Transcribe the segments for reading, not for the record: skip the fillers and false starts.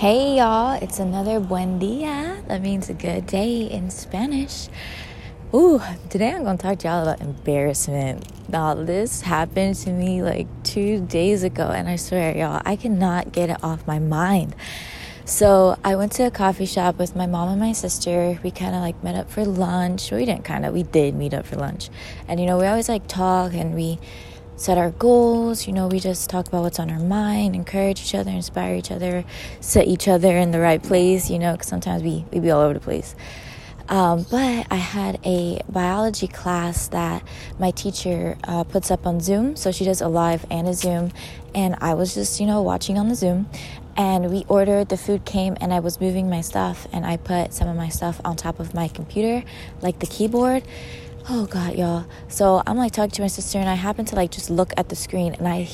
Hey y'all, it's another buen dia. That means a good day in Spanish. Today I'm going to talk to y'all about embarrassment. Now, this happened to me like 2 days ago, and I swear, y'all, I cannot get it off my mind. So I went to a coffee shop with my mom and my sister. We kind of like met up for lunch. We did meet up for lunch. And, we always like talk and we set our goals, we just talk about what's on our mind, encourage each other, inspire each other, set each other in the right place, because sometimes we be all over the place. But I had a biology class that my teacher puts up on Zoom, so she does a live and a Zoom, and I was just, watching on the Zoom, and we ordered, the food came, and I was moving my stuff, and I put some of my stuff on top of my computer, like the keyboard. Oh God, y'all. So I'm like talking to my sister and I happen to like just look at the screen and I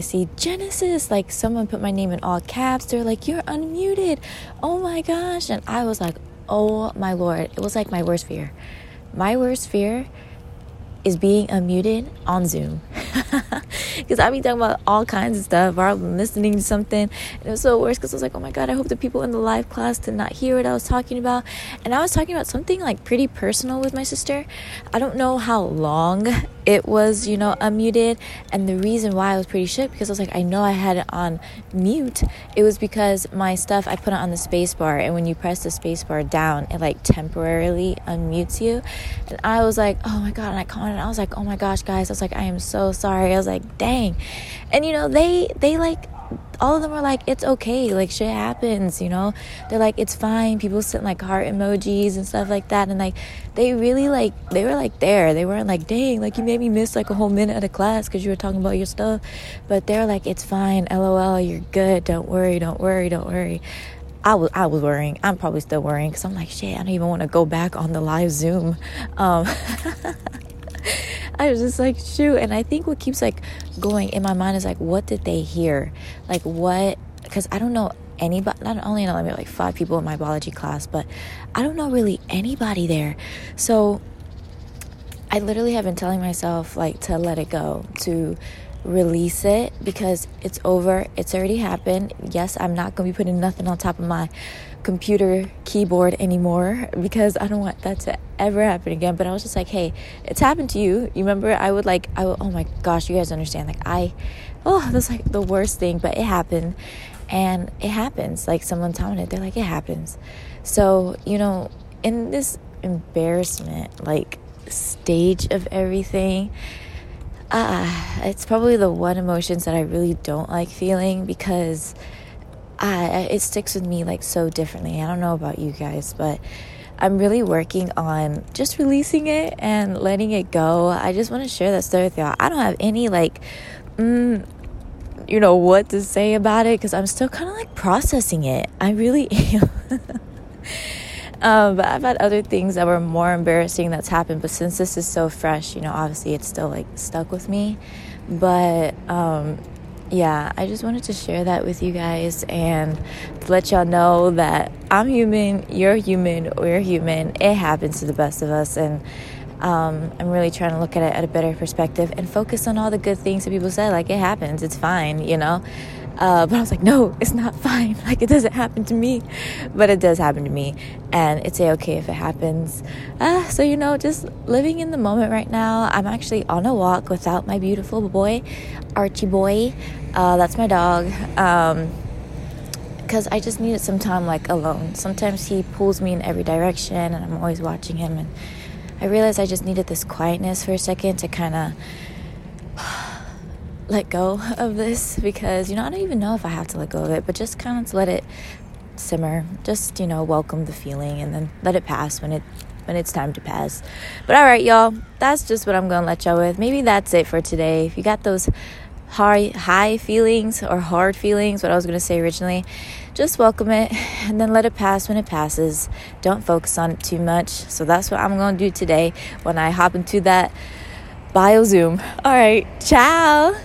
see Genesis. Like someone put my name in all caps. They're like, "You're unmuted." Oh my gosh. And I was like, oh my Lord. It was like my worst fear. My worst fear is being unmuted on Zoom. Because I be talking about all kinds of stuff, or I'm listening to something, and it was so worse because I was like, oh my God, I hope the people in the live class did not hear what I was talking about. And I was talking about something like pretty personal with my sister. I don't know how long it was, unmuted, and the reason why I was pretty shook because I was like, I know I had it on mute. It was because my stuff, I put it on the space bar, and when you press the space bar down, it like temporarily unmutes you. And I was like, oh my God, and I commented, I was like, oh my gosh, guys, I was like, I am so sorry. I was like, dang. And they like, all of them were like, it's okay, like shit happens, they're like, it's fine. People sent like heart emojis and stuff like that, and like they really like, they were like there, they weren't like, dang, like you made me miss like a whole minute of the class because you were talking about your stuff, but they're like, it's fine, lol, you're good, don't worry. I was worrying. I'm probably still worrying because I'm like, shit, I don't even want to go back on the live Zoom. I was just like, shoot. And I think what keeps like going in my mind is like, what did they hear? Like what? Because I don't know anybody, not only know maybe like 5 people in my biology class, but I don't know really anybody there. So I literally have been telling myself like to let it go, to release it, because it's over. It's already happened. Yes, I'm not going to be putting nothing on top of my computer keyboard anymore because I don't want that to ever happen again. But I was just like, hey, it's happened to you. You remember? I would, oh my gosh, you guys understand. Like that's like the worst thing, but it happened. And it happens. Like someone commented, they're like, it happens. So, in this embarrassment, like stage of everything, it's probably the one emotions that I really don't like feeling because it sticks with me like so differently. I don't know about you guys, but I'm really working on just releasing it and letting it go. I just want to share that story with y'all. I don't have any like, what to say about it because I'm still kind of like processing it. I really am. But I've had other things that were more embarrassing that's happened. But since this is so fresh, obviously it's still like stuck with me. But yeah, I just wanted to share that with you guys and to let y'all know that I'm human, you're human, we're human. It happens to the best of us. And I'm really trying to look at it at a better perspective and focus on all the good things that people said. Like it happens, it's fine, but I was like, no, it's not fine. Like, it doesn't happen to me. But it does happen to me. And it's okay if it happens. So, just living in the moment right now. I'm actually on a walk without my beautiful boy, Archie boy. That's my dog. Because I just needed some time, like, alone. Sometimes he pulls me in every direction, and I'm always watching him. And I realized I just needed this quietness for a second to kind of let go of this, because I don't even know if I have to let go of it, but just kind of to let it simmer, just welcome the feeling and then let it pass when it's time to pass. But all right, y'all, that's just what I'm gonna let y'all with. Maybe that's it for today. If you got those high feelings or hard feelings, what I was gonna say originally, just welcome it and then let it pass when it passes. Don't focus on it too much. So that's what I'm gonna do today when I hop into that bio Zoom. All right, ciao.